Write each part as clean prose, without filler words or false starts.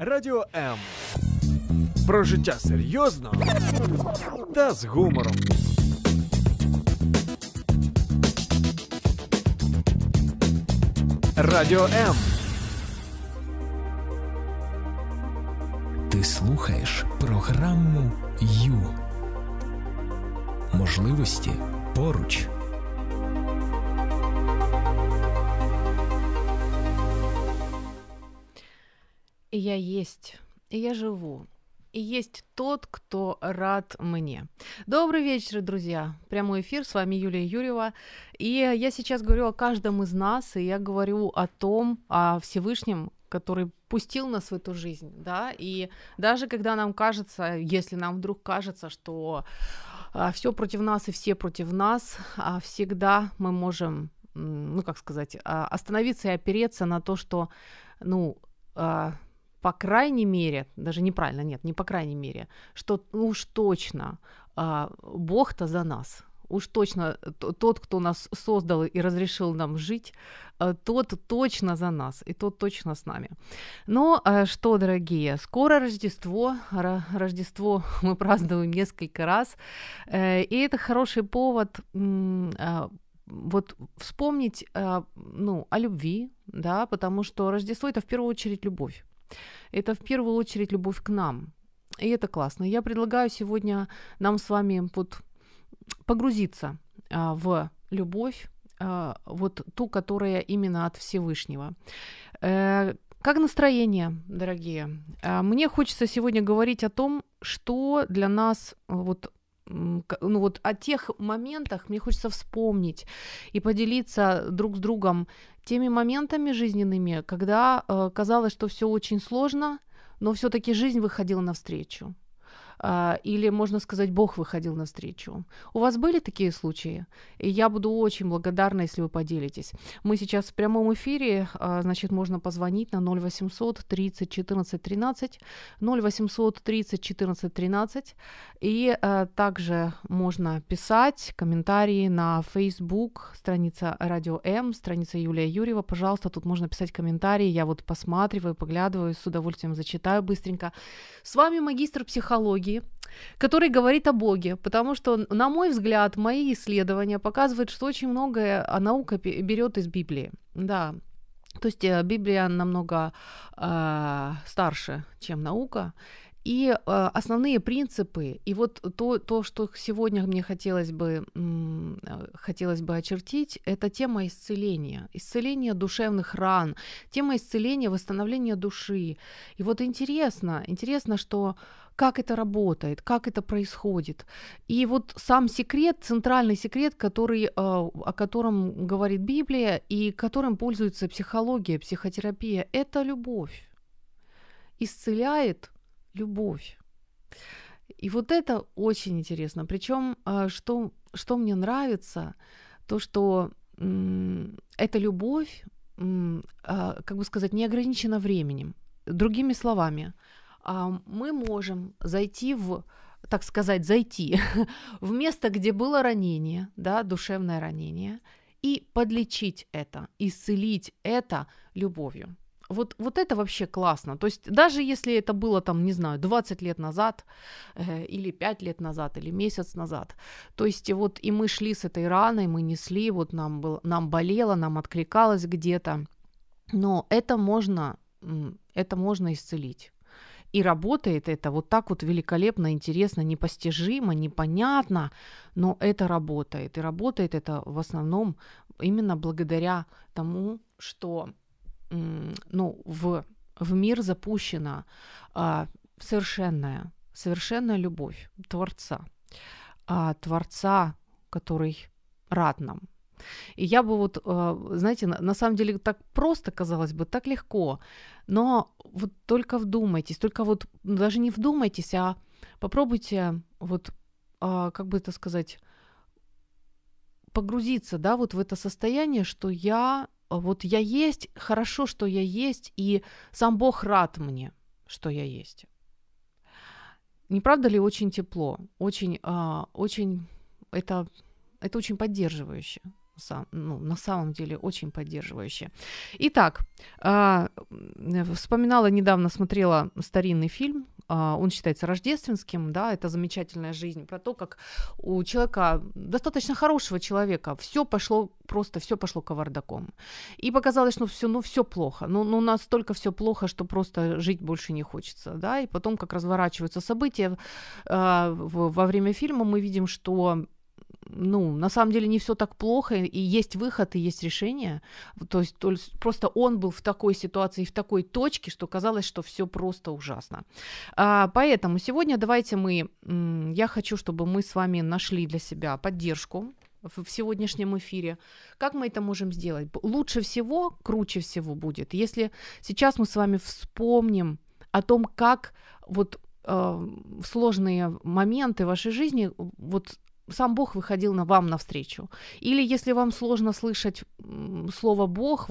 Радіо М. Про життя серйозно та з гумором. Радіо М. Ти слухаєш програму Ю. Можливості поруч. И я есть, и я живу, и есть тот, кто рад мне. Добрый вечер, друзья. Прямой эфир, с вами Юлия Юрьева. И я сейчас говорю о каждом из нас, и я говорю о том, о Всевышнем, который пустил нас в эту жизнь, да, и даже когда нам кажется, если нам вдруг кажется, что всё против нас и все против нас, всегда мы можем, ну, как сказать, остановиться и опереться на то, что, ну, по крайней мере, даже неправильно, нет, не по крайней мере, что уж точно Бог-то за нас, уж точно тот, кто нас создал и разрешил нам жить, тот точно за нас, и тот точно с нами. Но что, дорогие, скоро Рождество, Рождество мы празднуем несколько раз, и это хороший повод вот вспомнить, ну, о любви, да, потому что Рождество — это в первую очередь любовь. Это в первую очередь любовь к нам. И это классно. Я предлагаю сегодня нам с вами вот погрузиться в любовь, вот ту, которая именно от Всевышнего. Как настроение, дорогие? Мне хочется сегодня говорить о том, что для нас вот, ну вот о тех моментах мне хочется вспомнить и поделиться друг с другом теми моментами жизненными, когда казалось, что всё очень сложно, но всё-таки жизнь выходила навстречу. Или, можно сказать, Бог выходил навстречу. У вас были такие случаи? И я буду очень благодарна, если вы поделитесь. Мы сейчас в прямом эфире, значит, можно позвонить на 0800 30 14 13, 0800 30 14 13, и также можно писать комментарии на Facebook, страница Радио М, страница Юлия Юрьева, пожалуйста, тут можно писать комментарии, я вот посматриваю, поглядываю, с удовольствием зачитаю быстренько. С вами магистр психологии, который говорит о Боге, потому что, на мой взгляд, мои исследования показывают, что очень многое наука берёт из Библии, да, то есть Библия намного старше, чем наука, и основные принципы, и вот то, что сегодня мне хотелось бы очертить, это тема исцеления, исцеление душевных ран, тема исцеления, восстановления души. И вот интересно, что как это работает, как это происходит. И вот сам секрет, центральный секрет, о котором говорит Библия и которым пользуется психология, психотерапия, это любовь. Исцеляет любовь. И вот это очень интересно. Причём, что мне нравится, то, что эта любовь, как бы сказать, не ограничена временем. Другими словами, мы можем зайти в место, где было ранение, да, душевное ранение, и подлечить это, исцелить это любовью. Вот это вообще классно. То есть даже если это было, там, не знаю, 20 лет назад, или 5 лет назад, или месяц назад, то есть вот и мы шли с этой раной, мы несли, вот нам болело, нам откликалось где-то, но это можно исцелить. И работает это вот так вот великолепно, интересно, непостижимо, непонятно, но это работает. И работает это в основном именно благодаря тому, что, ну, в мир запущена совершенная любовь Творца, который рад нам. И я бы вот, знаете, на самом деле так просто, казалось бы, так легко, но вот только вдумайтесь, только вот даже не вдумайтесь, а попробуйте вот, как бы это сказать, погрузиться, да, вот в это состояние, что я есть, хорошо, что я есть, и сам Бог рад мне, что я есть. Не правда ли очень тепло, очень это очень поддерживающе? на самом деле очень поддерживающее. Итак, вспоминала, недавно смотрела старинный фильм, он считается рождественским, да, это «Замечательная жизнь», про то, как у человека, достаточно хорошего человека, всё пошло кавардаком. И показалось, что всё плохо, ну настолько всё плохо, что просто жить больше не хочется, да, и потом, как разворачиваются события во время фильма, мы видим, что на самом деле не всё так плохо, и есть выход, и есть решение. То есть просто он был в такой ситуации, в такой точке, что казалось, что всё просто ужасно. Поэтому сегодня я хочу, чтобы мы с вами нашли для себя поддержку в сегодняшнем эфире. Как мы это можем сделать? Лучше всего, круче всего будет, если сейчас мы с вами вспомним о том, как сложные моменты вашей жизни, сам Бог выходил вам навстречу. Или если вам сложно слышать слово «Бог»,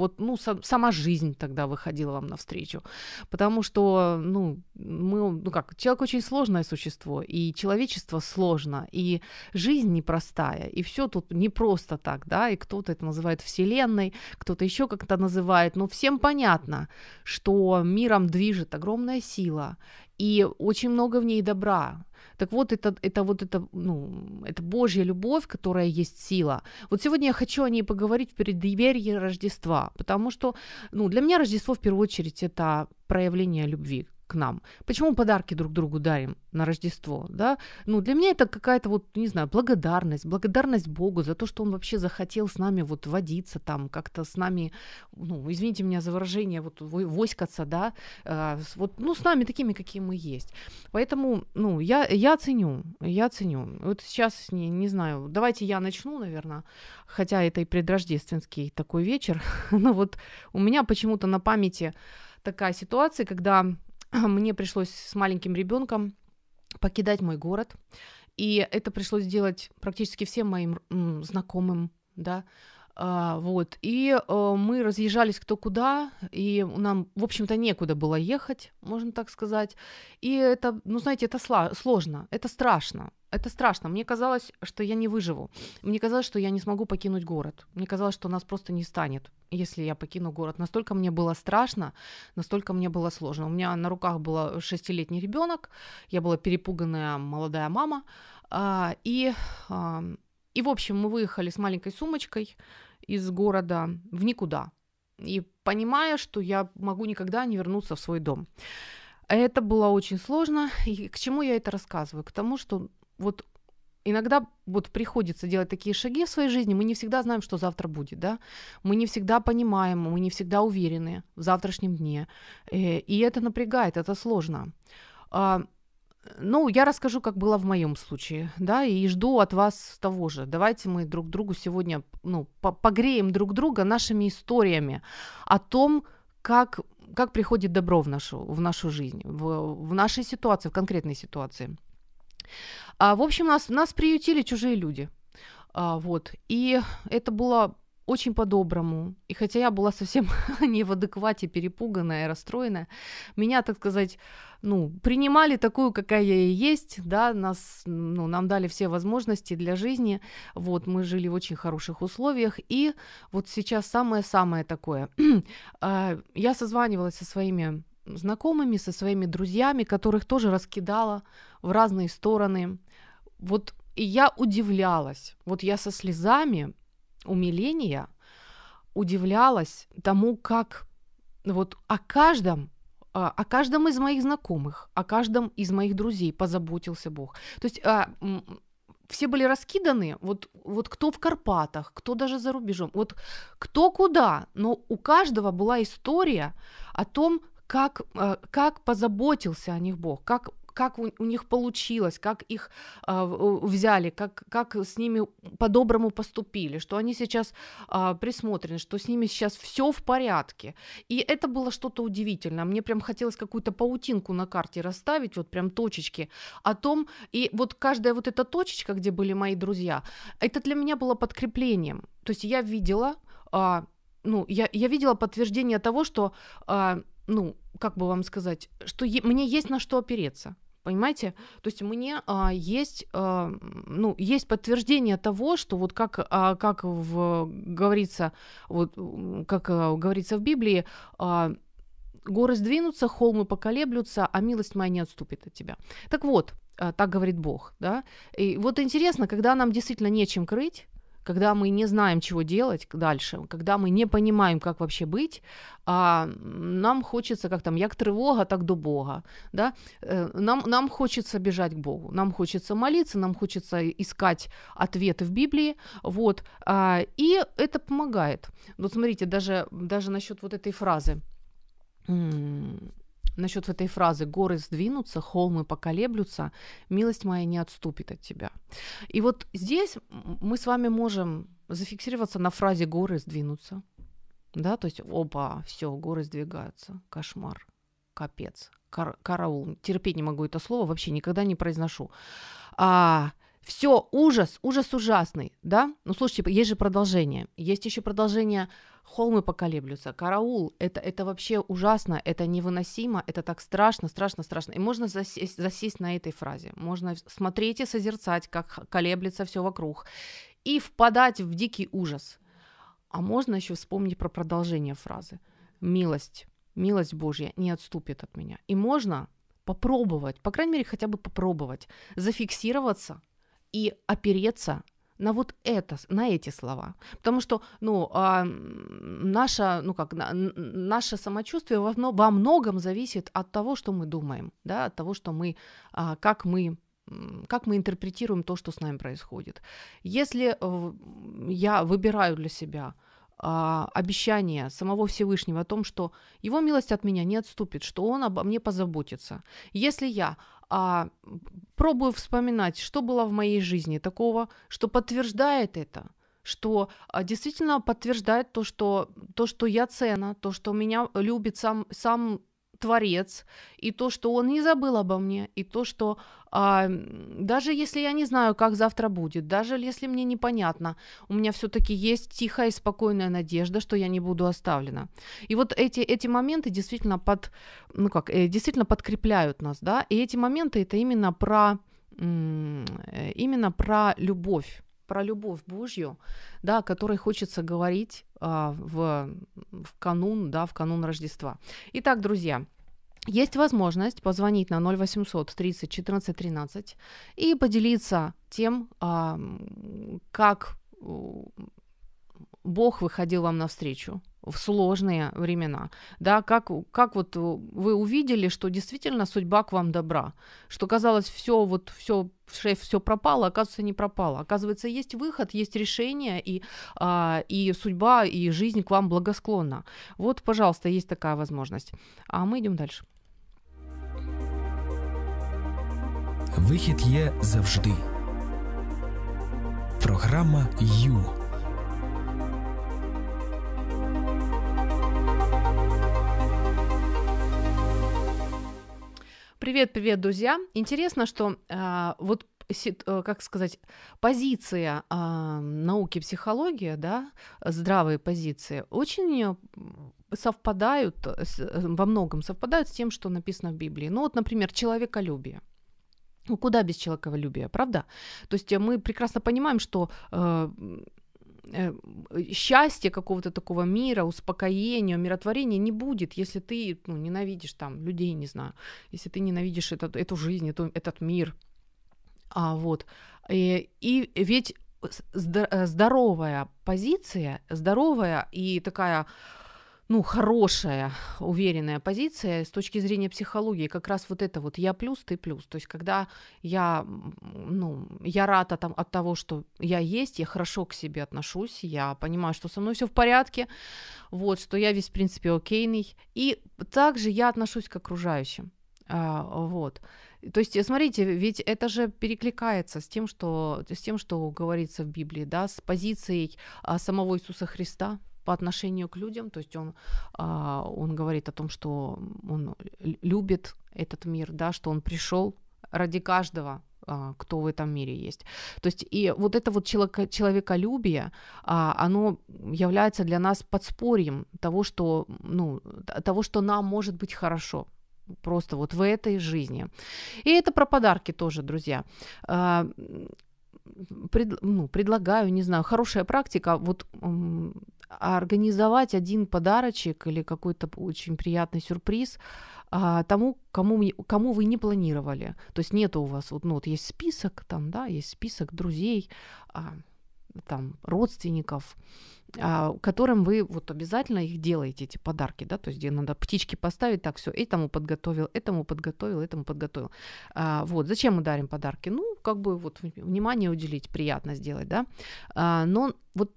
сама жизнь тогда выходила вам навстречу. Потому что, человек очень сложное существо, и человечество сложно, и жизнь непростая, и всё тут не просто так, да, и кто-то это называет Вселенной, кто-то ещё как-то называет, но всем понятно, что миром движет огромная сила, и очень много в ней добра. Так вот, это Божья любовь, которая есть сила. Вот сегодня я хочу о ней поговорить в преддверии Рождества, потому что, для меня Рождество в первую очередь это проявление любви к нам. Почему подарки друг другу дарим на Рождество, да? Для меня это какая-то, благодарность Богу за то, что Он вообще захотел с нами водиться там, как-то с нами, извините меня за выражение, воськаться, да, с нами такими, какие мы есть. Поэтому, я ценю. Вот сейчас, не знаю, давайте я начну, наверное, хотя это и предрождественский такой вечер, но у меня почему-то на памяти такая ситуация, когда мне пришлось с маленьким ребёнком покидать мой город, и это пришлось делать практически всем моим знакомым, да, и мы разъезжались кто куда, и нам, в общем-то, некуда было ехать, можно так сказать, и это, это сложно, это страшно. Это страшно. Мне казалось, что я не выживу. Мне казалось, что я не смогу покинуть город. Мне казалось, что нас просто не станет, если я покину город. Настолько мне было страшно, настолько мне было сложно. У меня на руках был 6-летний ребёнок, я была перепуганная молодая мама. И, в общем, мы выехали с маленькой сумочкой из города в никуда. И понимая, что я могу никогда не вернуться в свой дом. Это было очень сложно. И к чему я это рассказываю? К тому, что иногда приходится делать такие шаги в своей жизни, мы не всегда знаем, что завтра будет, да, мы не всегда понимаем, мы не всегда уверены в завтрашнем дне, и это напрягает, это сложно. Я расскажу, как было в моём случае, да, и жду от вас того же. Давайте мы друг другу сегодня, погреем друг друга нашими историями о том, как приходит добро в нашу жизнь, в нашей ситуации, в конкретной ситуации. В общем, нас приютили чужие люди, и это было очень по-доброму, и хотя я была совсем не в адеквате, перепуганная и расстроенная, меня, так сказать, принимали такую, какая я и есть, да, нам дали все возможности для жизни, мы жили в очень хороших условиях, и сейчас самое-самое такое, я созванивалась со своими знакомыми, со своими друзьями, которых тоже раскидала в разные стороны. И я удивлялась. Я со слезами умиления удивлялась тому, как о каждом из моих знакомых, о каждом из моих друзей позаботился Бог. То есть все были раскиданы, кто в Карпатах, кто даже за рубежом, кто куда, но у каждого была история о том, как позаботился о них Бог, как у них получилось, как их взяли, как с ними по-доброму поступили, что они сейчас присмотрены, что с ними сейчас всё в порядке. И это было что-то удивительное. Мне прям хотелось какую-то паутинку на карте расставить, прям точечки о том. И каждая эта точечка, где были мои друзья, это для меня было подкреплением. То есть я видела, я видела подтверждение того, что... мне есть на что опереться. понимаете? То есть мне есть подтверждение того, что вот как говорится в Библии, горы сдвинутся, холмы поколеблются, а милость моя не отступит от тебя. Так вот, так говорит Бог, да? И вот интересно, когда нам действительно нечем крыть, когда мы не знаем, чего делать дальше, когда мы не понимаем, как вообще быть, нам хочется, как там, як тривога, так до Бога, да? Нам хочется бежать к Богу, нам хочется молиться, нам хочется искать ответы в Библии, вот, и это помогает. Вот смотрите, даже насчет вот этой фразы, горы сдвинутся, холмы поколеблются, милость моя не отступит от тебя. И вот здесь мы с вами можем зафиксироваться на фразе горы сдвинутся, да, то есть опа, все, горы сдвигаются, кошмар, капец, караул, терпеть не могу это слово, вообще никогда не произношу. Все, ужас ужасный, да? Ну, слушайте, есть же продолжение. Есть еще продолжение «Холмы поколеблются», «Караул», это вообще ужасно, это невыносимо, это так страшно. И можно засесть на этой фразе. Можно смотреть и созерцать, как колеблется все вокруг, и впадать в дикий ужас. А можно еще вспомнить про продолжение фразы «Милость Божья не отступит от меня». И можно попробовать, по крайней мере, хотя бы попробовать зафиксироваться и опереться на вот это, на эти слова. Потому что, наше самочувствие во многом зависит от того, что мы думаем, да, от того, что как мы интерпретируем то, что с нами происходит. Если я выбираю для себя обещание самого Всевышнего о том, что его милость от меня не отступит, что он обо мне позаботится. Если я пробую вспоминать, что было в моей жизни такого, что подтверждает это, что действительно подтверждает то, что я ценна, то, что меня любит сам Творец, и то, что он не забыл обо мне, и то, что даже если я не знаю, как завтра будет, даже если мне непонятно, у меня все-таки есть тихая и спокойная надежда, что я не буду оставлена. И вот эти моменты действительно действительно подкрепляют нас, да, и эти моменты — это именно про любовь. Про любовь Божью, да, о которой хочется говорить в канун Рождества. Итак, друзья, есть возможность позвонить на 0800 30 14 13 и поделиться тем, как Бог выходил вам навстречу в сложные времена, да, как вот вы увидели, что действительно судьба к вам добра, что казалось, все пропало, оказывается, не пропало, оказывается, есть выход, есть решение, и судьба, и жизнь к вам благосклонна. Вот, пожалуйста, есть такая возможность. А мы идем дальше. Вихід є завжди. Програма Ю. Привет, друзья. Интересно, что позиция науки психологии, да, здравые позиции, очень во многом совпадают с тем, что написано в Библии. Ну вот, например, человеколюбие. Ну куда без человеколюбия, правда? То есть мы прекрасно понимаем, что счастья какого-то такого мира, успокоения, умиротворения не будет, если ты ненавидишь там людей, не знаю, если ты ненавидишь эту жизнь, этот мир. Вот. И ведь здоровая позиция, здоровая и такая хорошая, уверенная позиция с точки зрения психологии, как раз вот это вот «я плюс, ты плюс». То есть когда я рада от того, что я есть, я хорошо к себе отношусь, я понимаю, что со мной все в порядке, вот, что я весь, в принципе, окейный. И также я отношусь к окружающим. Вот. То есть, смотрите, ведь это же перекликается с тем, что говорится в Библии, да, с позицией самого Иисуса Христа по отношению к людям, то есть он говорит о том, что он любит этот мир, да, что он пришел ради каждого, кто в этом мире есть. То есть и вот это вот человеколюбие, оно является для нас подспорьем того, что нам может быть хорошо. просто вот в этой жизни. И это про подарки тоже, друзья. Предлагаю, не знаю, хорошая практика, вот организовать один подарочек или какой-то очень приятный сюрприз тому, кому вы не планировали. То есть нет у вас, вот есть список, там, да, есть список друзей, там, родственников, которым вы вот обязательно их делаете, эти подарки, да, то есть где надо птички поставить, так, всё, этому подготовил. Вот, зачем мы дарим подарки? Ну, как бы вот внимание уделить, приятно сделать, да, но вот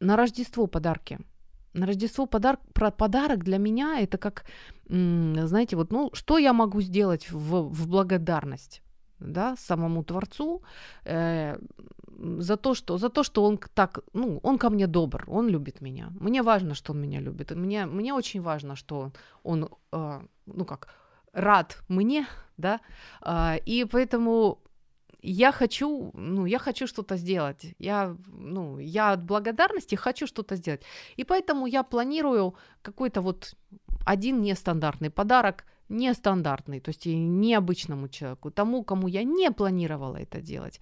на Рождество подарки. На Рождество подарок для меня это как, знаете, вот, что я могу сделать в благодарность? Да, самому Творцу за то, что он так, он ко мне добр, он любит меня. Мне важно, что он меня любит. Мне очень важно, что он, рад мне, да. И поэтому я хочу что-то сделать. Я от благодарности хочу что-то сделать. И поэтому я планирую какой-то вот один нестандартный подарок. Нестандартный, то есть и необычному человеку, тому, кому я не планировала это делать.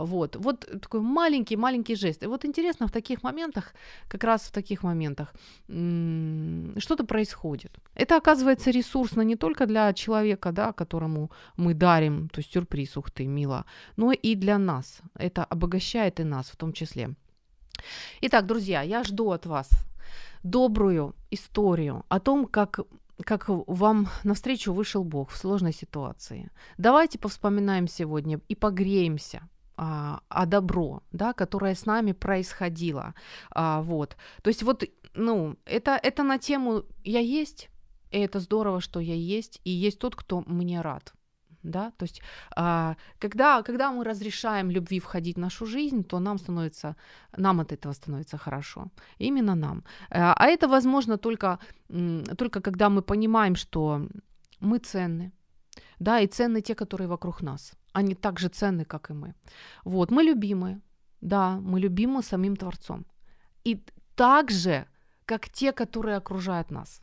Вот такой маленький жест. И вот интересно, как раз в таких моментах, что-то происходит. Это, оказывается, ресурсно не только для человека, да, которому мы дарим, то есть сюрприз, ух ты, мило, но и для нас. Это обогащает и нас в том числе. Итак, друзья, я жду от вас добрую историю о том, как вам навстречу вышел Бог в сложной ситуации. Давайте повспоминаем сегодня и погреемся о добро, да, которое с нами происходило. Вот. То есть это на тему «я есть», и это здорово, что я есть, и есть тот, кто мне рад. Да? То есть когда мы разрешаем любви входить в нашу жизнь, то нам от этого становится хорошо. Именно нам. А это возможно только когда мы понимаем, что мы ценны, да, и ценны те, которые вокруг нас. Они так же ценны, как и мы. Вот, мы любимы, да, мы любимы самим Творцом. И так же, как те, которые окружают нас.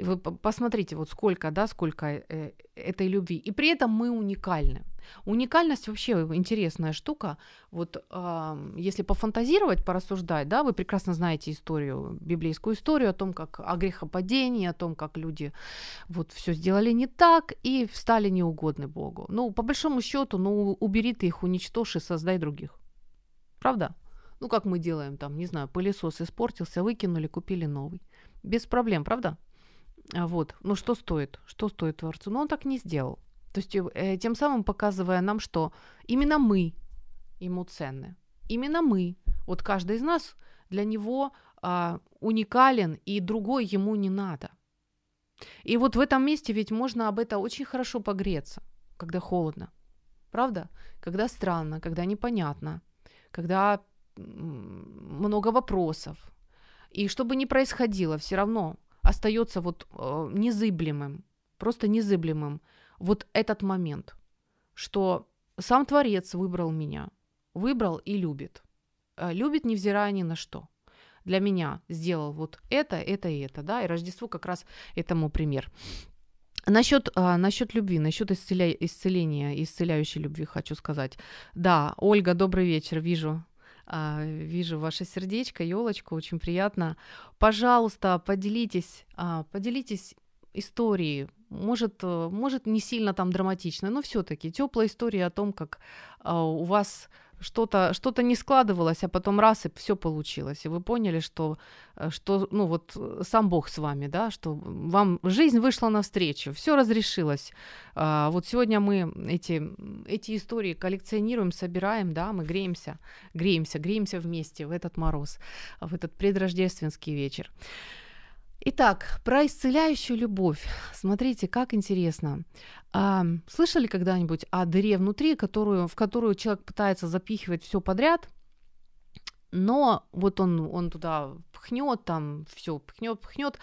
И вы посмотрите, вот сколько этой любви. И при этом мы уникальны. Уникальность вообще интересная штука. Вот если пофантазировать, порассуждать, да, вы прекрасно знаете историю, библейскую историю о том, как о грехопадении, о том, как люди вот всё сделали не так и стали неугодны Богу. По большому счёту, убери ты их, уничтожь и создай других. Правда? Как мы делаем там, не знаю, пылесос испортился, выкинули, купили новый. Без проблем, правда? Вот, что стоит Творцу? Он так не сделал. То есть тем самым показывая нам, что именно мы ему ценны. Именно мы, вот каждый из нас для него уникален, и другой ему не надо. И вот в этом месте ведь можно об этом очень хорошо погреться, когда холодно, правда? Когда странно, когда непонятно, когда много вопросов. И что бы ни происходило, всё равно остаётся незыблемым, просто незыблемым вот этот момент, что сам Творец выбрал меня, выбрал и любит. Любит, невзирая ни на что. Для меня сделал вот это и это, да, и Рождество как раз этому пример. Насчёт любви, насчёт исцеления, исцеляющей любви хочу сказать. Да, Ольга, добрый вечер, вижу ваше сердечко, ёлочку, очень приятно. Пожалуйста, поделитесь историей. Может, не сильно там драматично, но всё-таки тёплая история о том, как у вас что-то не складывалось, а потом раз, и всё получилось. И вы поняли, что сам Бог с вами, да, что вам жизнь вышла навстречу, всё разрешилось. Вот сегодня мы эти истории коллекционируем, собираем, да, мы греемся вместе в этот мороз, в этот предрождественский вечер. Итак, про исцеляющую любовь. Смотрите, как интересно. Слышали когда-нибудь о дыре внутри, в которую человек пытается запихивать всё подряд, но вот он туда пхнёт, там всё пхнёт,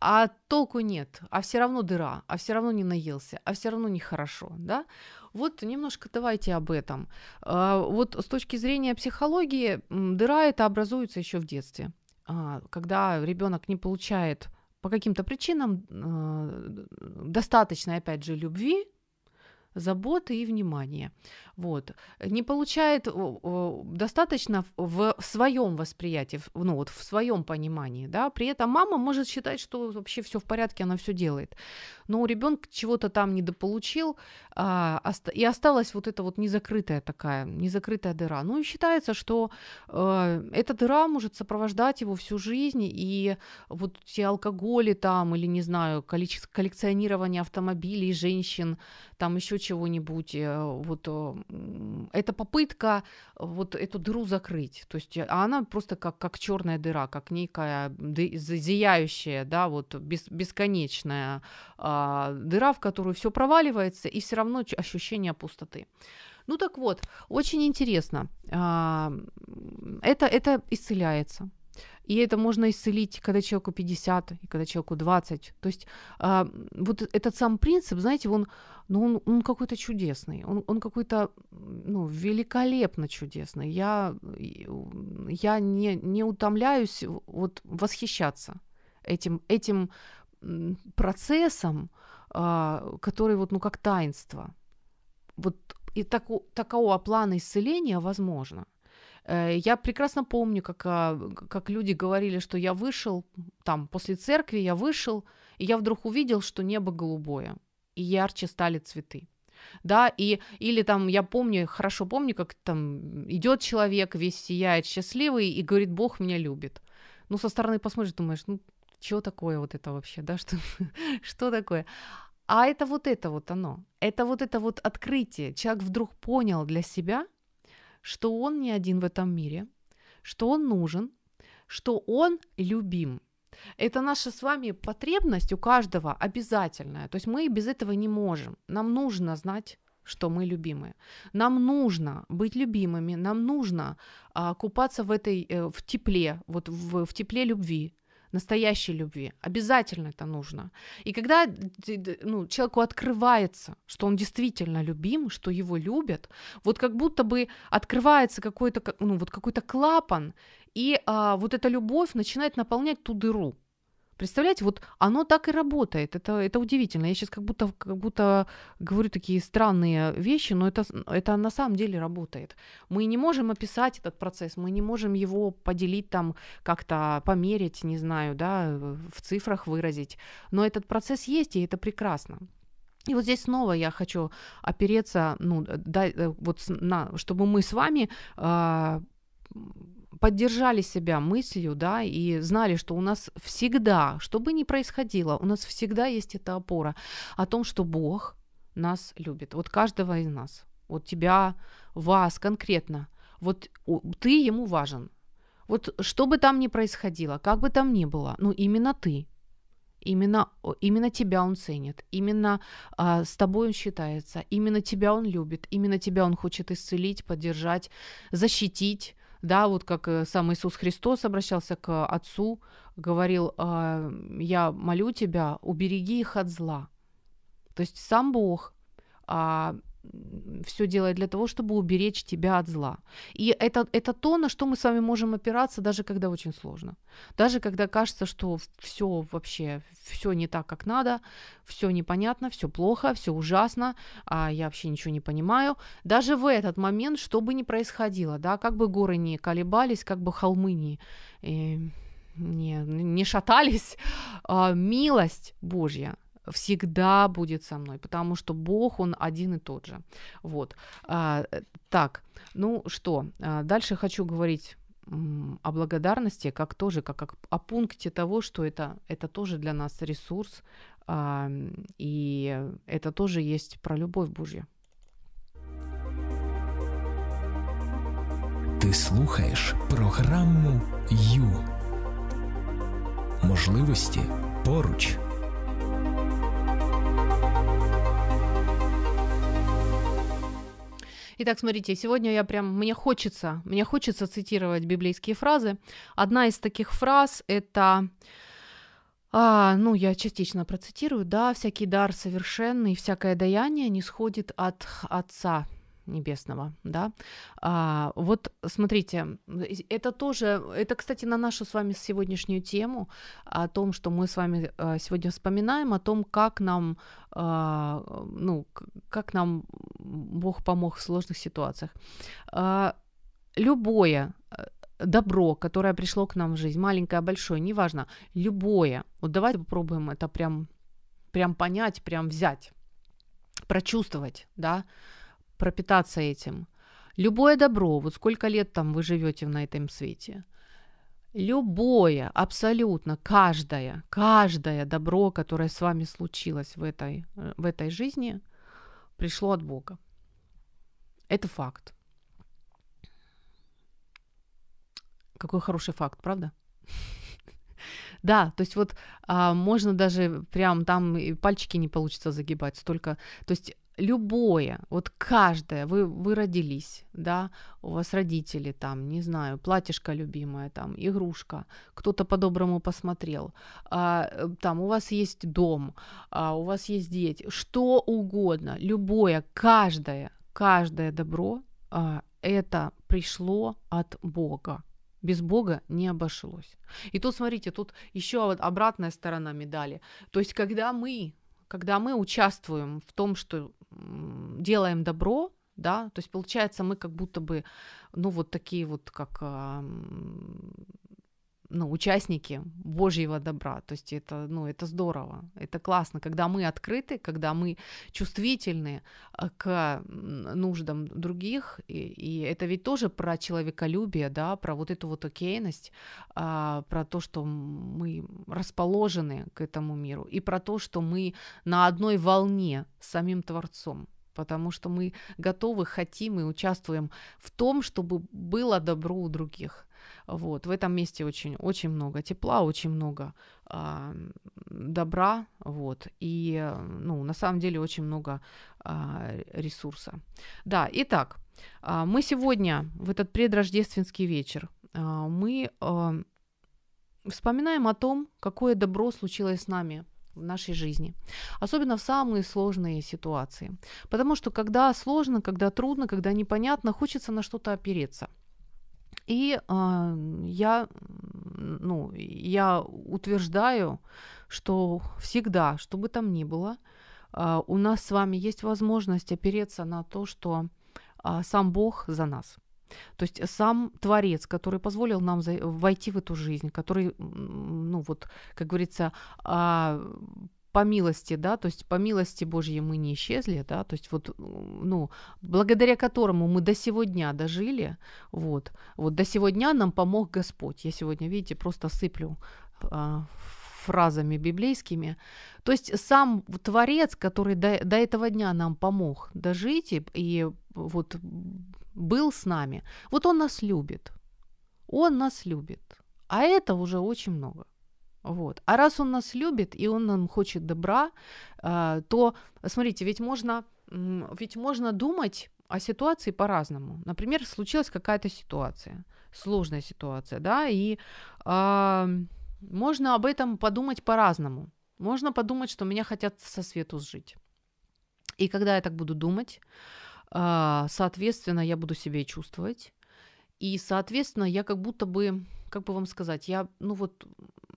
а толку нет, а всё равно дыра, а всё равно не наелся, а всё равно нехорошо, да? Вот немножко давайте об этом. Вот с точки зрения психологии дыра эта образуется ещё в детстве. Когда ребёнок не получает по каким-то причинам достаточно, опять же, любви, заботы и внимания. Вот. Не получает достаточно в своем восприятии, ну вот в своем понимании, да. При этом мама может считать, что вообще все в порядке, она все делает. Но у ребенка чего-то там недополучил, и осталась вот эта вот незакрытая дыра. Ну и считается, что эта дыра может сопровождать его всю жизнь, и вот те алкоголи там, или, не знаю, коллекционирование автомобилей, женщин, там еще чего-нибудь, вот это попытка вот эту дыру закрыть, то есть она просто как черная дыра, как некая зияющая, да, вот бесконечная дыра, в которую все проваливается, и все равно ощущение пустоты. Ну так вот, очень интересно, это исцеляется. И это можно исцелить, когда человеку 50, и когда человеку 20. То есть вот этот сам принцип, знаете, он какой-то чудесный, он какой-то, ну, великолепно чудесный. Я не утомляюсь вот восхищаться этим процессом, который вот, ну, как таинство. Вот и такого плана исцеления возможно. Я прекрасно помню, как люди говорили, что я вышел, там, после церкви я вышел, и я вдруг увидел, что небо голубое, и ярче стали цветы. Да, или там я хорошо помню, как там идет человек, весь сияет, счастливый, и говорит: Бог меня любит. Ну, со стороны посмотришь, думаешь, ну, что такое вот это вообще, да, что такое? А это вот оно, это вот открытие. Человек вдруг понял для себя, что он не один в этом мире, что он нужен, что он любим. Это наша с вами потребность у каждого обязательная. То есть мы без этого не можем. Нам нужно знать, что мы любимые. Нам нужно быть любимыми, нам нужно купаться в тепле, вот в тепле любви, настоящей любви. Обязательно это нужно. И когда, ну, человеку открывается, что он действительно любим, что его любят, вот как будто бы открывается какой-то клапан, и вот эта любовь начинает наполнять ту дыру. Представляете, вот оно так и работает. Это удивительно. Я сейчас как будто говорю такие странные вещи, но это на самом деле работает. Мы не можем описать этот процесс, мы не можем его поделить там, как-то померить, не знаю, да, в цифрах выразить. Но этот процесс есть, и это прекрасно. И вот здесь снова я хочу опереться, ну, чтобы мы с вами поддержали себя мыслью, да, и знали, что у нас всегда, что бы ни происходило, у нас всегда есть эта опора о том, что Бог нас любит. Вот каждого из нас, вот тебя, вас конкретно, вот ты ему важен. Вот что бы там ни происходило, как бы там ни было, ну, именно ты, именно тебя он ценит, именно с тобой он считается, именно тебя он любит, именно тебя он хочет исцелить, поддержать, защитить. Да, вот как сам Иисус Христос обращался к Отцу, говорил: «Я молю тебя, убереги их от зла». То есть сам Бог все делает для того, чтобы уберечь тебя от зла. И это то, на что мы с вами можем опираться, даже когда очень сложно. Даже когда кажется, что все не так, как надо, все непонятно, все плохо, все ужасно, я вообще ничего не понимаю. Даже в этот момент, что бы ни происходило, да, как бы горы ни колебались, как бы холмы не шатались, милость Божья всегда будет со мной, потому что Бог, он один и тот же. Вот. Так, ну что, дальше хочу говорить о благодарности, как о пункте того, что это тоже для нас ресурс, и это тоже есть про любовь Божью. Ти слухаєш програму «Ю». Можливості поруч. Итак, смотрите, сегодня мне хочется цитировать библейские фразы. Одна из таких фраз – это, ну, я частично процитирую, да, «Всякий дар совершенный, всякое даяние не сходит от Отца, небесного, да. Вот смотрите, это тоже, это, кстати, на нашу с вами сегодняшнюю тему, о том, что мы с вами сегодня вспоминаем, о том, как нам, ну, как нам Бог помог в сложных ситуациях. Любое добро, которое пришло к нам в жизнь, маленькое, большое, неважно, любое, вот давайте попробуем это прям понять, прям взять, прочувствовать, да, пропитаться этим. Любое добро, вот сколько лет там вы живете на этом свете, любое, абсолютно каждое добро, которое с вами случилось в этой жизни, пришло от Бога. Это факт. Какой хороший факт, правда? Да, то есть вот можно даже прям там и пальчики не получится загибать столько. То есть любое, вот каждое, вы родились, да, у вас родители там, не знаю, платьишко любимое, там, игрушка, кто-то по-доброму посмотрел, там, у вас есть дом, у вас есть дети, что угодно, любое, каждое добро, это пришло от Бога. Без Бога не обошлось. И тут, смотрите, тут еще вот обратная сторона медали. То есть, когда мы участвуем в том, что делаем добро, да, то есть, получается, мы как будто бы, ну, вот такие вот, как, ну, участники Божьего добра. То есть, это, ну, это здорово, это классно, когда мы открыты, когда мы чувствительны к нуждам других, и это ведь тоже про человеколюбие, да, про вот эту вот окейность, про то, что мы расположены к этому миру, и про то, что мы на одной волне с самим Творцом, потому что мы готовы, хотим и участвуем в том, чтобы было добро у других. Вот, в этом месте очень много тепла, очень много добра, вот, и, ну, на самом деле очень много ресурса. Да, итак, мы сегодня, в этот предрождественский вечер, мы вспоминаем о том, какое добро случилось с нами в нашей жизни, особенно в самые сложные ситуации, потому что когда сложно, когда трудно, когда непонятно, хочется на что-то опереться. И я утверждаю, что всегда, что бы там ни было, у нас с вами есть возможность опереться на то, что сам Бог за нас. То есть сам Творец, который позволил нам войти в эту жизнь, который, ну вот, как говорится, по милости, да, то есть по милости Божьей мы не исчезли, да, то есть вот, ну, благодаря которому мы до сего дня дожили, вот до сего дня нам помог Господь. Я сегодня, видите, просто сыплю фразами библейскими. То есть сам Творец, который до этого дня нам помог дожить и вот был с нами, вот Он нас любит, а это уже очень много. Вот. А раз Он нас любит и Он нам хочет добра, то, смотрите, ведь можно думать о ситуации по-разному. Например, случилась какая-то ситуация, сложная ситуация, да, и можно об этом подумать по-разному. Можно подумать, что меня хотят со свету сжить. И когда я так буду думать, соответственно, я буду себя чувствовать. И, соответственно, я как будто бы, как бы вам сказать, я, ну вот,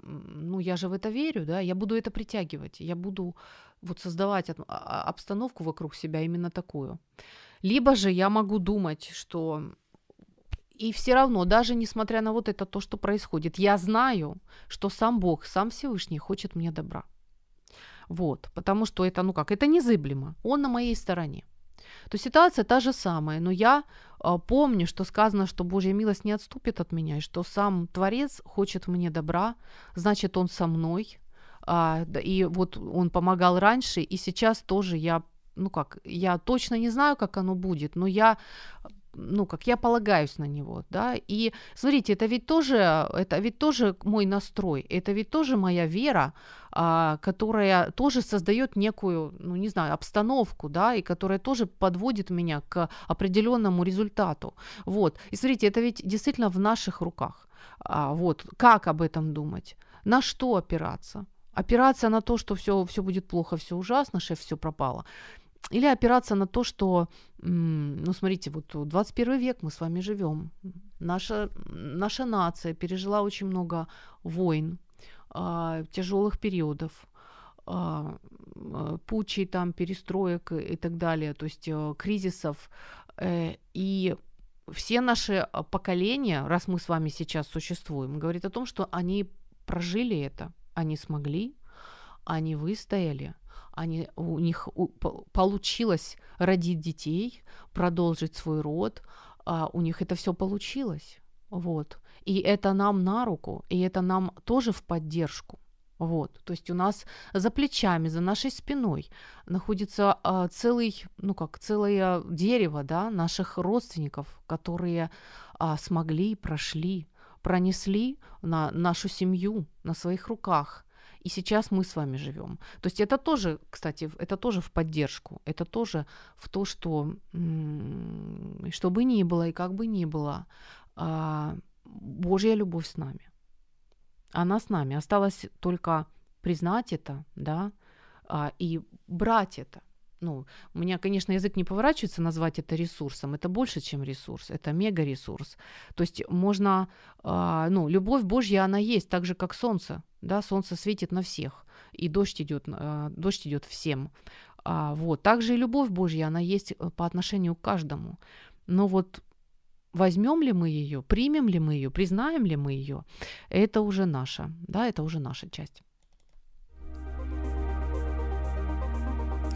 ну я же в это верю, да, я буду это притягивать, я буду вот создавать обстановку вокруг себя именно такую. Либо же я могу думать, что и все равно, даже несмотря на вот это то, что происходит, я знаю, что сам Бог, сам Всевышний хочет мне добра. Вот, потому что это, ну как, это незыблемо, Он на моей стороне. То ситуация та же самая, но я помню, что сказано, что Божья милость не отступит от меня, и что сам Творец хочет мне добра, значит, Он со мной, и вот Он помогал раньше, и сейчас тоже я, ну как, я точно не знаю, как оно будет, но я, ну как, я полагаюсь на Него, да, и смотрите, это ведь тоже мой настрой, это ведь тоже моя вера, которая тоже создает некую, ну не знаю, обстановку, да, и которая тоже подводит меня к определенному результату, вот, и смотрите, это ведь действительно в наших руках, вот, как об этом думать, на что опираться на то, что все будет плохо, все ужасно, шеф, все пропало, Или опираться на то, что, ну, смотрите, вот 21 век мы с вами живем. Наша нация пережила очень много войн, тяжелых периодов, путчей, там, перестроек и так далее, то есть кризисов. И все наши поколения, раз мы с вами сейчас существуем, говорит о том, что они прожили это, они смогли, они выстояли, у них получилось родить детей, продолжить свой род, у них это все получилось, вот. И это нам на руку, и это нам тоже в поддержку, вот. То есть у нас за плечами, за нашей спиной находится целое дерево, да, наших родственников, которые смогли, прошли, пронесли нашу семью на своих руках. И сейчас мы с вами живем. То есть это тоже, кстати, это тоже в поддержку, это тоже в то, что бы ни было и как бы ни было, Божья любовь с нами. Она с нами. Осталось только признать это, да, и брать это. Ну, у меня, конечно, язык не поворачивается назвать это ресурсом. Это больше, чем ресурс. Это мегаресурс. То есть можно... любовь Божья, она есть, так же, как солнце. Да, солнце светит на всех, и дождь идёт всем. Вот. Также и любовь Божья, она есть по отношению к каждому. Но вот возьмём ли мы её, примем ли мы её, признаем ли мы её, это уже наша, да, это уже наша часть.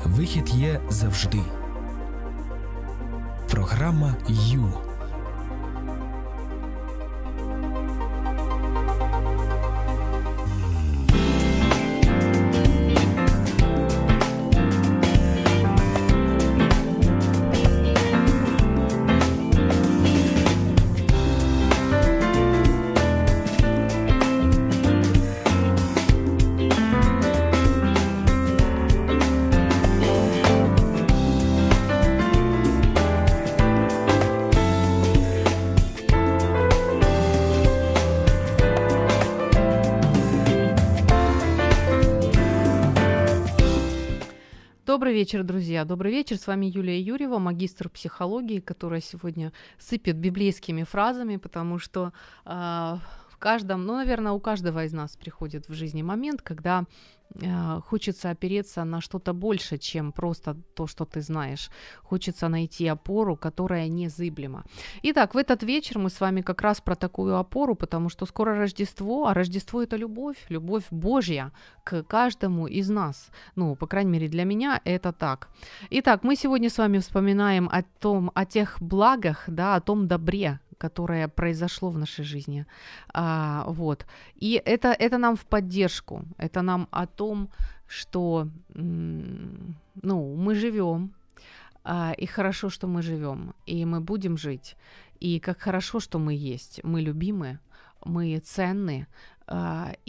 Вихід є завжди. Програма «Ю». Добрый вечер, друзья. Добрый вечер. С вами Юлия Юрьева, магистр психологии, которая сегодня сыпет библейскими фразами, потому что в каждом, у каждого из нас приходит в жизни момент, когда хочется опереться на что-то больше, чем просто то, что ты знаешь. Хочется найти опору, которая незыблема. Итак, в этот вечер мы с вами как раз про такую опору, потому что скоро Рождество, а Рождество — это любовь, любовь Божья к каждому из нас. Ну, по крайней мере, для меня это так. Итак, мы сегодня с вами вспоминаем о тех благах, да, о том добре, которое произошло в нашей жизни. Вот. И это нам в поддержку, это нам о том, что мы живем, и хорошо, что мы живем, и мы будем жить, и как хорошо, что мы есть, мы любимы, мы ценны,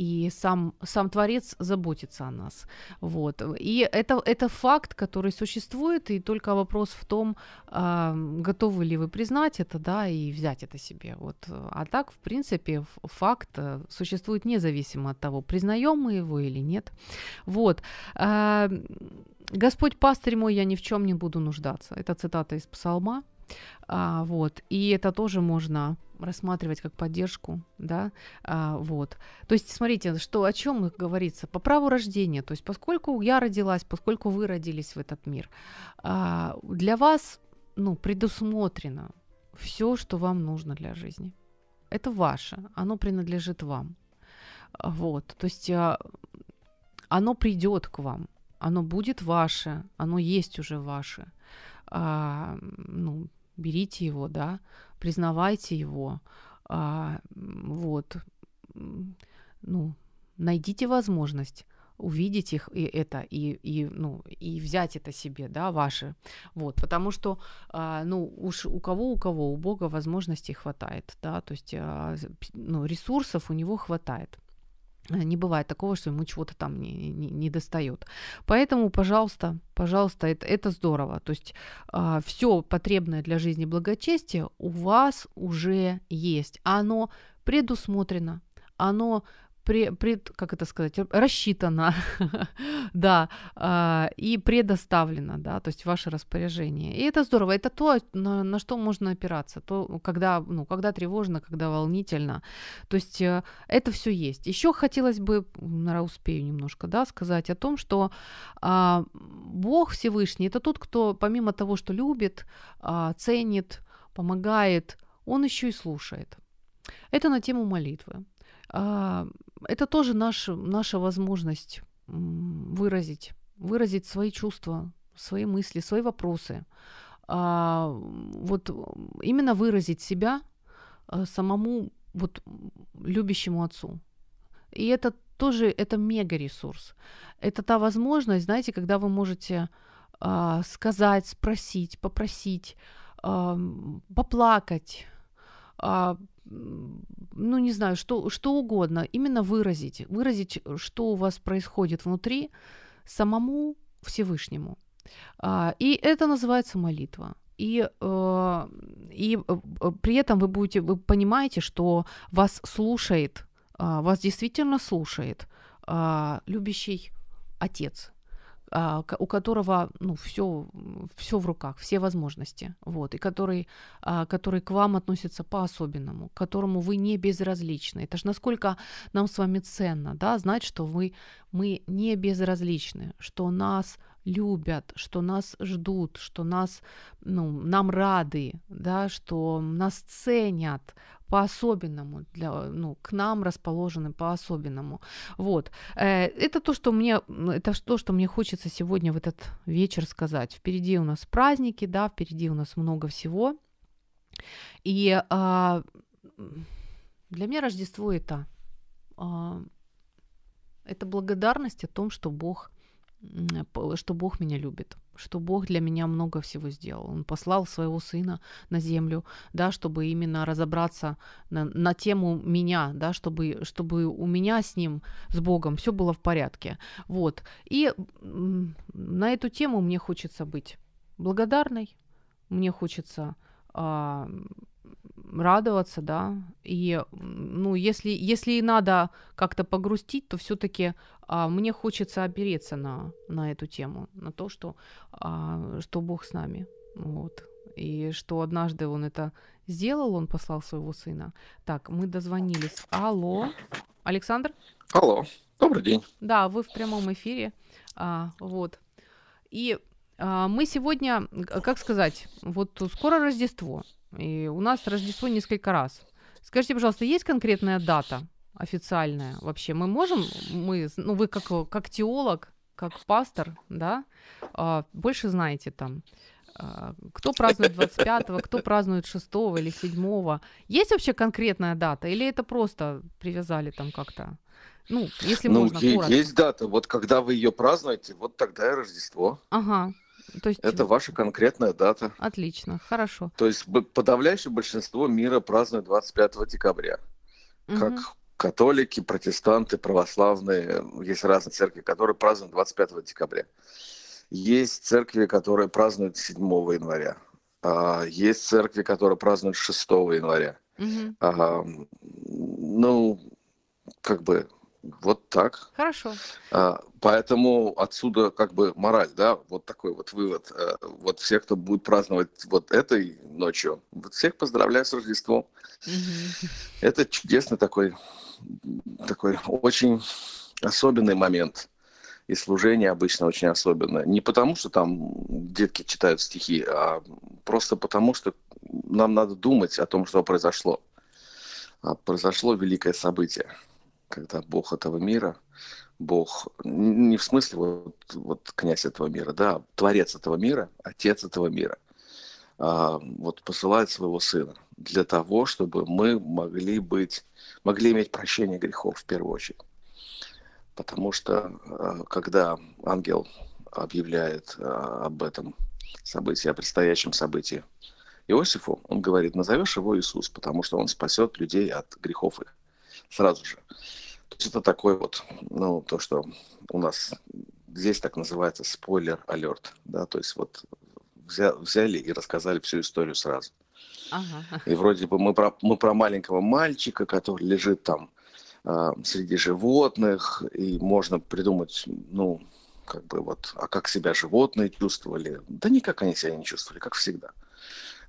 и сам Творец заботится о нас. Вот. И это факт, который существует, и только вопрос в том, готовы ли вы признать это, да, и взять это себе. Вот. А так, в принципе, факт существует независимо от того, признаем мы его или нет. Вот. «Господь пастырь мой, я ни в чем не буду нуждаться». Это цитата из Псалма. Вот. И это тоже можно рассматривать как поддержку, да, вот. То есть, смотрите, о чем говорится, по праву рождения, то есть, поскольку я родилась, поскольку вы родились в этот мир, для вас, предусмотрено все, что вам нужно для жизни. Это ваше, оно принадлежит вам, вот. То есть, оно придет к вам, оно будет ваше, оно есть уже ваше. Берите его, да, признавайте его, вот, найдите возможность увидеть их и это, и взять это себе, да, ваше, вот, потому что, уж у кого, у Бога возможностей хватает, да, то есть, ресурсов у него хватает. Не бывает такого, что ему чего-то там не достаёт. Поэтому, пожалуйста, это здорово. То есть всё потребное для жизни благочестия у вас уже есть. Оно предусмотрено, оно как это сказать, рассчитана, да, и предоставлена, да, то есть ваше распоряжение. И это здорово, это то, на что можно опираться, то, когда тревожно, когда волнительно, то есть это всё есть. Ещё хотелось бы, успею немножко, да, сказать о том, что Бог Всевышний — это тот, кто помимо того, что любит, ценит, помогает, Он ещё и слушает. Это на тему молитвы. Это тоже наша возможность выразить свои чувства, свои мысли, свои вопросы. Вот именно выразить себя самому любящему отцу. И это тоже мега-ресурс. Это та возможность, знаете, когда вы можете сказать, спросить, попросить, поплакать, не знаю, что угодно, именно выразить, что у вас происходит внутри, самому Всевышнему. И это называется молитва. И при этом вы понимаете, что вас действительно слушает любящий отец, у которого всё в руках, все возможности, и который к вам относится по-особенному, к которому вы не безразличны. Это ж насколько нам с вами ценно, да, знать, что мы не безразличны, что нас любят, что нас ждут, что нам рады, да, что нас ценят по-особенному, к нам расположены по-особенному. Это то, что мне хочется сегодня в этот вечер сказать. Впереди у нас праздники, да, впереди у нас много всего. И для меня Рождество — это благодарность о том, что Бог меня любит, что Бог для меня много всего сделал. Он послал своего сына на землю, да, чтобы именно разобраться на тему меня, да, чтобы у меня с Богом всё было в порядке. И на эту тему мне хочется быть благодарной, мне хочется радоваться, да, и, если и надо как-то погрустить, то всё-таки мне хочется опереться на эту тему, на то, что Бог с нами, и что однажды Он это сделал, Он послал своего сына. Так, мы дозвонились. Алло, Александр? Алло, добрый день. Да, вы в прямом эфире, и мы сегодня, как сказать, скоро Рождество, и у нас Рождество несколько раз. Скажите, пожалуйста, есть конкретная дата официальная вообще? Мы можем, вы как теолог, как пастор, да, больше знаете там, кто празднует 25-го, кто празднует 6-го или 7-го. Есть вообще конкретная дата или это просто привязали там как-то? Если можно, коротко. Есть дата, когда вы её празднуете, тогда и Рождество. Ага. То есть... Это ваша конкретная дата. Отлично, хорошо. То есть подавляющее большинство мира празднует 25 декабря. Угу. Как католики, протестанты, православные. Есть разные церкви, которые празднуют 25 декабря. Есть церкви, которые празднуют 7 января. Есть церкви, которые празднуют 6 января. Угу. Так. Хорошо. Поэтому отсюда мораль, да, такой вывод. Все, кто будет праздновать этой ночью, всех поздравляю с Рождеством. Mm-hmm. Это чудесный такой очень особенный момент. И служение обычно очень особенное. Не потому, что там детки читают стихи, а просто потому, что нам надо думать о том, что произошло. Произошло великое событие, когда Бог этого мира, Бог, не в смысле князь этого мира, да, творец этого мира, отец этого мира, посылает своего сына для того, чтобы мы могли иметь прощение грехов в первую очередь. Потому что, когда ангел объявляет об этом событии, о предстоящем событии Иосифу, он говорит: назовешь его Иисус, потому что он спасет людей от грехов их. Сразу же. То есть это такой то, что у нас здесь так называется спойлер-алерт, да, то есть взяли и рассказали всю историю сразу. Ага. И вроде бы мы про маленького мальчика, который лежит там среди животных, и можно придумать, ну, как бы вот, а как себя животные чувствовали? Да никак они себя не чувствовали, как всегда.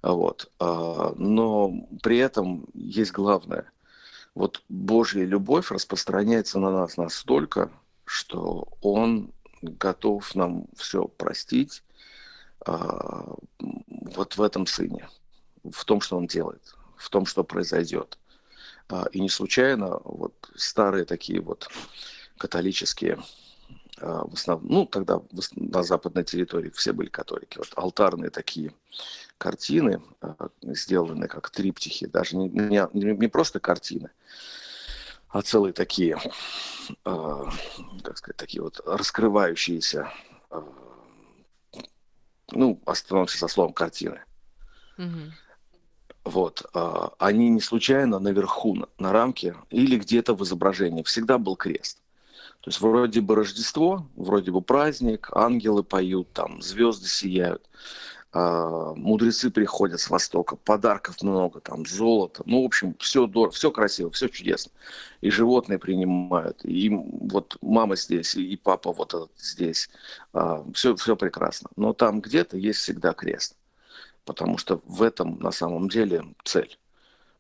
Вот. Но при этом есть главное. Вот Божья любовь распространяется на нас настолько, что Он готов нам все простить вот в этом Сыне, в том, что Он делает, в том, что произойдет. И не случайно вот старые такие вот католические, в основном, ну, тогда на западной территории все были католики, вот алтарные такие картины, сделаны как триптихи, даже не просто картины, а целые такие, как сказать, такие вот раскрывающиеся, ну, остановимся со словом картины. Mm-hmm. Вот, они не случайно наверху, на рамке или где-то в изображении всегда был крест. То есть вроде бы Рождество, вроде бы праздник, ангелы поют, там звезды сияют, мудрецы приходят с Востока, подарков много, там золото, ну, в общем, все дорого, все красиво, все чудесно. И животные принимают, и вот мама здесь, и папа вот этот здесь, все прекрасно. Но там где-то есть всегда крест, потому что в этом на самом деле цель.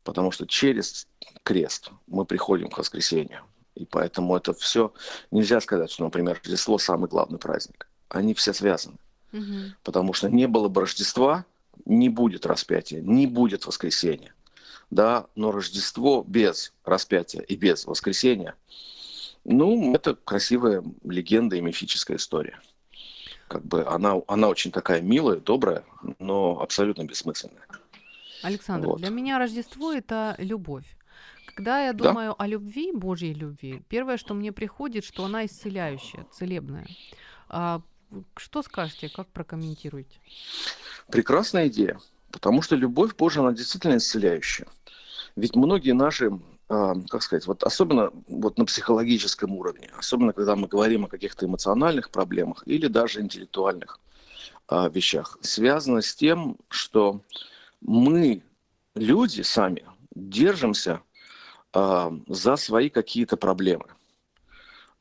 Потому что через крест мы приходим к воскресению. И поэтому это все нельзя сказать, что, например, Рождество – самый главный праздник. Они все связаны. Угу. Потому что не было бы Рождества, не будет распятия, не будет воскресения. Да? Но Рождество без распятия и без воскресения, ну, это красивая легенда и мифическая история. Как бы она очень такая милая, добрая, но абсолютно бессмысленная. Александр, вот. Для меня Рождество – это любовь. Когда я думаю о любви, Божьей любви, первое, что мне приходит, что она исцеляющая, целебная. Что скажете, как прокомментируете? Прекрасная идея, потому что любовь Божья, она действительно исцеляющая. Ведь многие наши, как сказать, вот особенно вот на психологическом уровне, особенно когда мы говорим о каких-то эмоциональных проблемах или даже интеллектуальных вещах, связано с тем, что мы, люди сами, держимся за свои какие-то проблемы.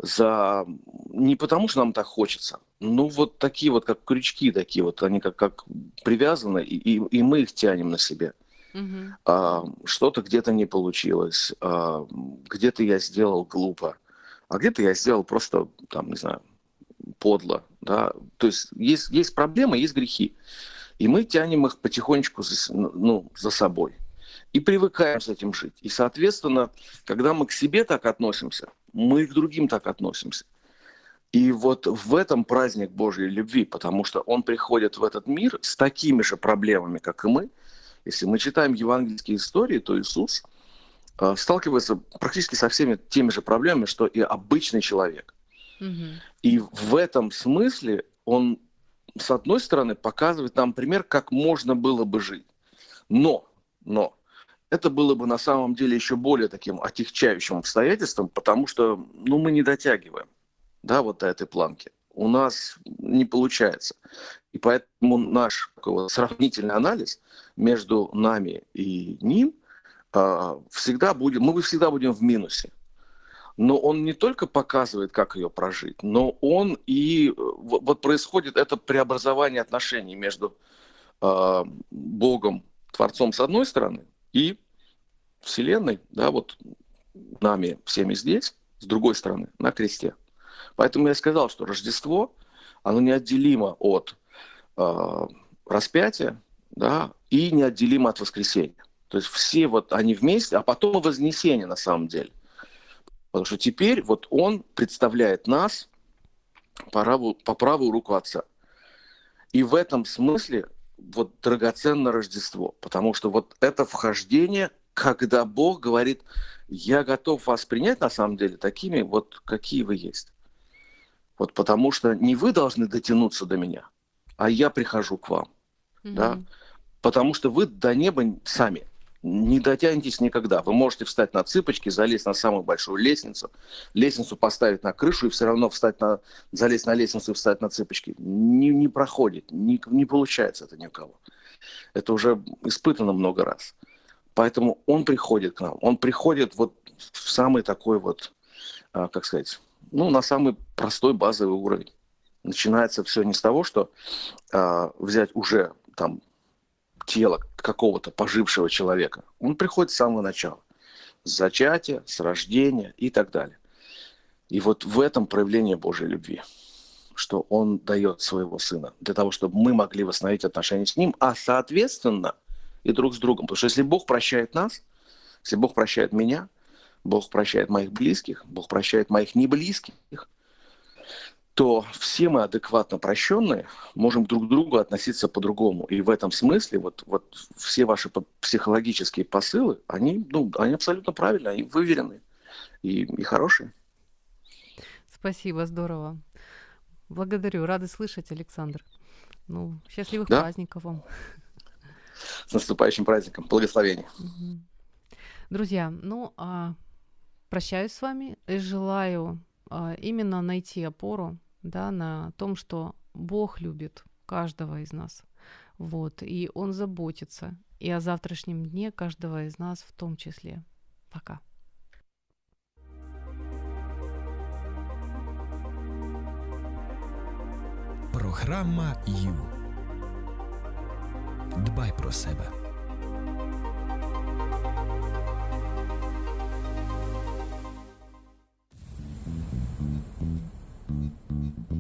Не потому, что нам так хочется, но вот такие вот, как крючки такие, вот они как привязаны, и мы их тянем на себе. Mm-hmm. Что-то где-то не получилось, где-то я сделал глупо, а где-то я сделал просто, там, не знаю, подло. Да? То есть проблемы, есть грехи. И мы тянем их потихонечку за собой. И привыкаем с этим жить. И, соответственно, когда мы к себе так относимся, мы и к другим так относимся. И вот в этом праздник Божьей любви, потому что Он приходит в этот мир с такими же проблемами, как и мы. Если мы читаем евангельские истории, то Иисус сталкивается практически со всеми теми же проблемами, что и обычный человек. Угу. И в этом смысле Он, с одной стороны, показывает нам пример, как можно было бы жить. Но это было бы на самом деле еще более таким отягчающим обстоятельством, потому что мы не дотягиваем, да, вот до этой планки. У нас не получается. И поэтому наш сравнительный анализ между нами и ним всегда будем в минусе. Но он не только показывает, как ее прожить, но он и вот происходит это преобразование отношений между Богом, Творцом с одной стороны, и Вселенной, да, вот нами всеми здесь, с другой стороны, на кресте. Поэтому я сказал, что Рождество, оно неотделимо от распятия, да, и неотделимо от воскресения. То есть все вот они вместе, а потом вознесение на самом деле. Потому что теперь вот он представляет нас по правую руку Отца. И в этом смысле вот драгоценно Рождество, потому что вот это вхождение, когда Бог говорит: я готов вас принять на самом деле такими, вот какие вы есть. Вот потому что не вы должны дотянуться до меня, а я прихожу к вам. Mm-hmm. Да? Потому что вы до неба сами не дотянетесь никогда. Вы можете встать на цыпочки, залезть на самую большую лестницу, лестницу поставить на крышу и все равно залезть на лестницу и встать на цыпочки. Не проходит, не получается это ни у кого. Это уже испытано много раз. Поэтому он приходит к нам, он приходит вот в самый такой вот, как сказать, ну, на самый простой базовый уровень. Начинается все не с того, что взять уже там тело какого-то пожившего человека. Он приходит с самого начала. С зачатия, с рождения и так далее. И вот в этом проявление Божьей любви, что Он дает своего Сына, для того, чтобы мы могли восстановить отношения с Ним, а соответственно и друг с другом. Потому что если Бог прощает нас, если Бог прощает меня, Бог прощает моих близких, Бог прощает моих неблизких, то все мы адекватно прощенные можем друг к другу относиться по-другому. И в этом смысле вот все ваши психологические посылы, они абсолютно правильные, они выверенные и хорошие. Спасибо, здорово. Благодарю, рады слышать, Александр. Ну, счастливых праздников вам. С наступающим праздником, благословений. Угу. Друзья, прощаюсь с вами и желаю именно найти опору, на том, что Бог любит каждого из нас. И Он заботится и о завтрашнем дне каждого из нас в том числе. Пока. Програма Ю. Дбай про себе.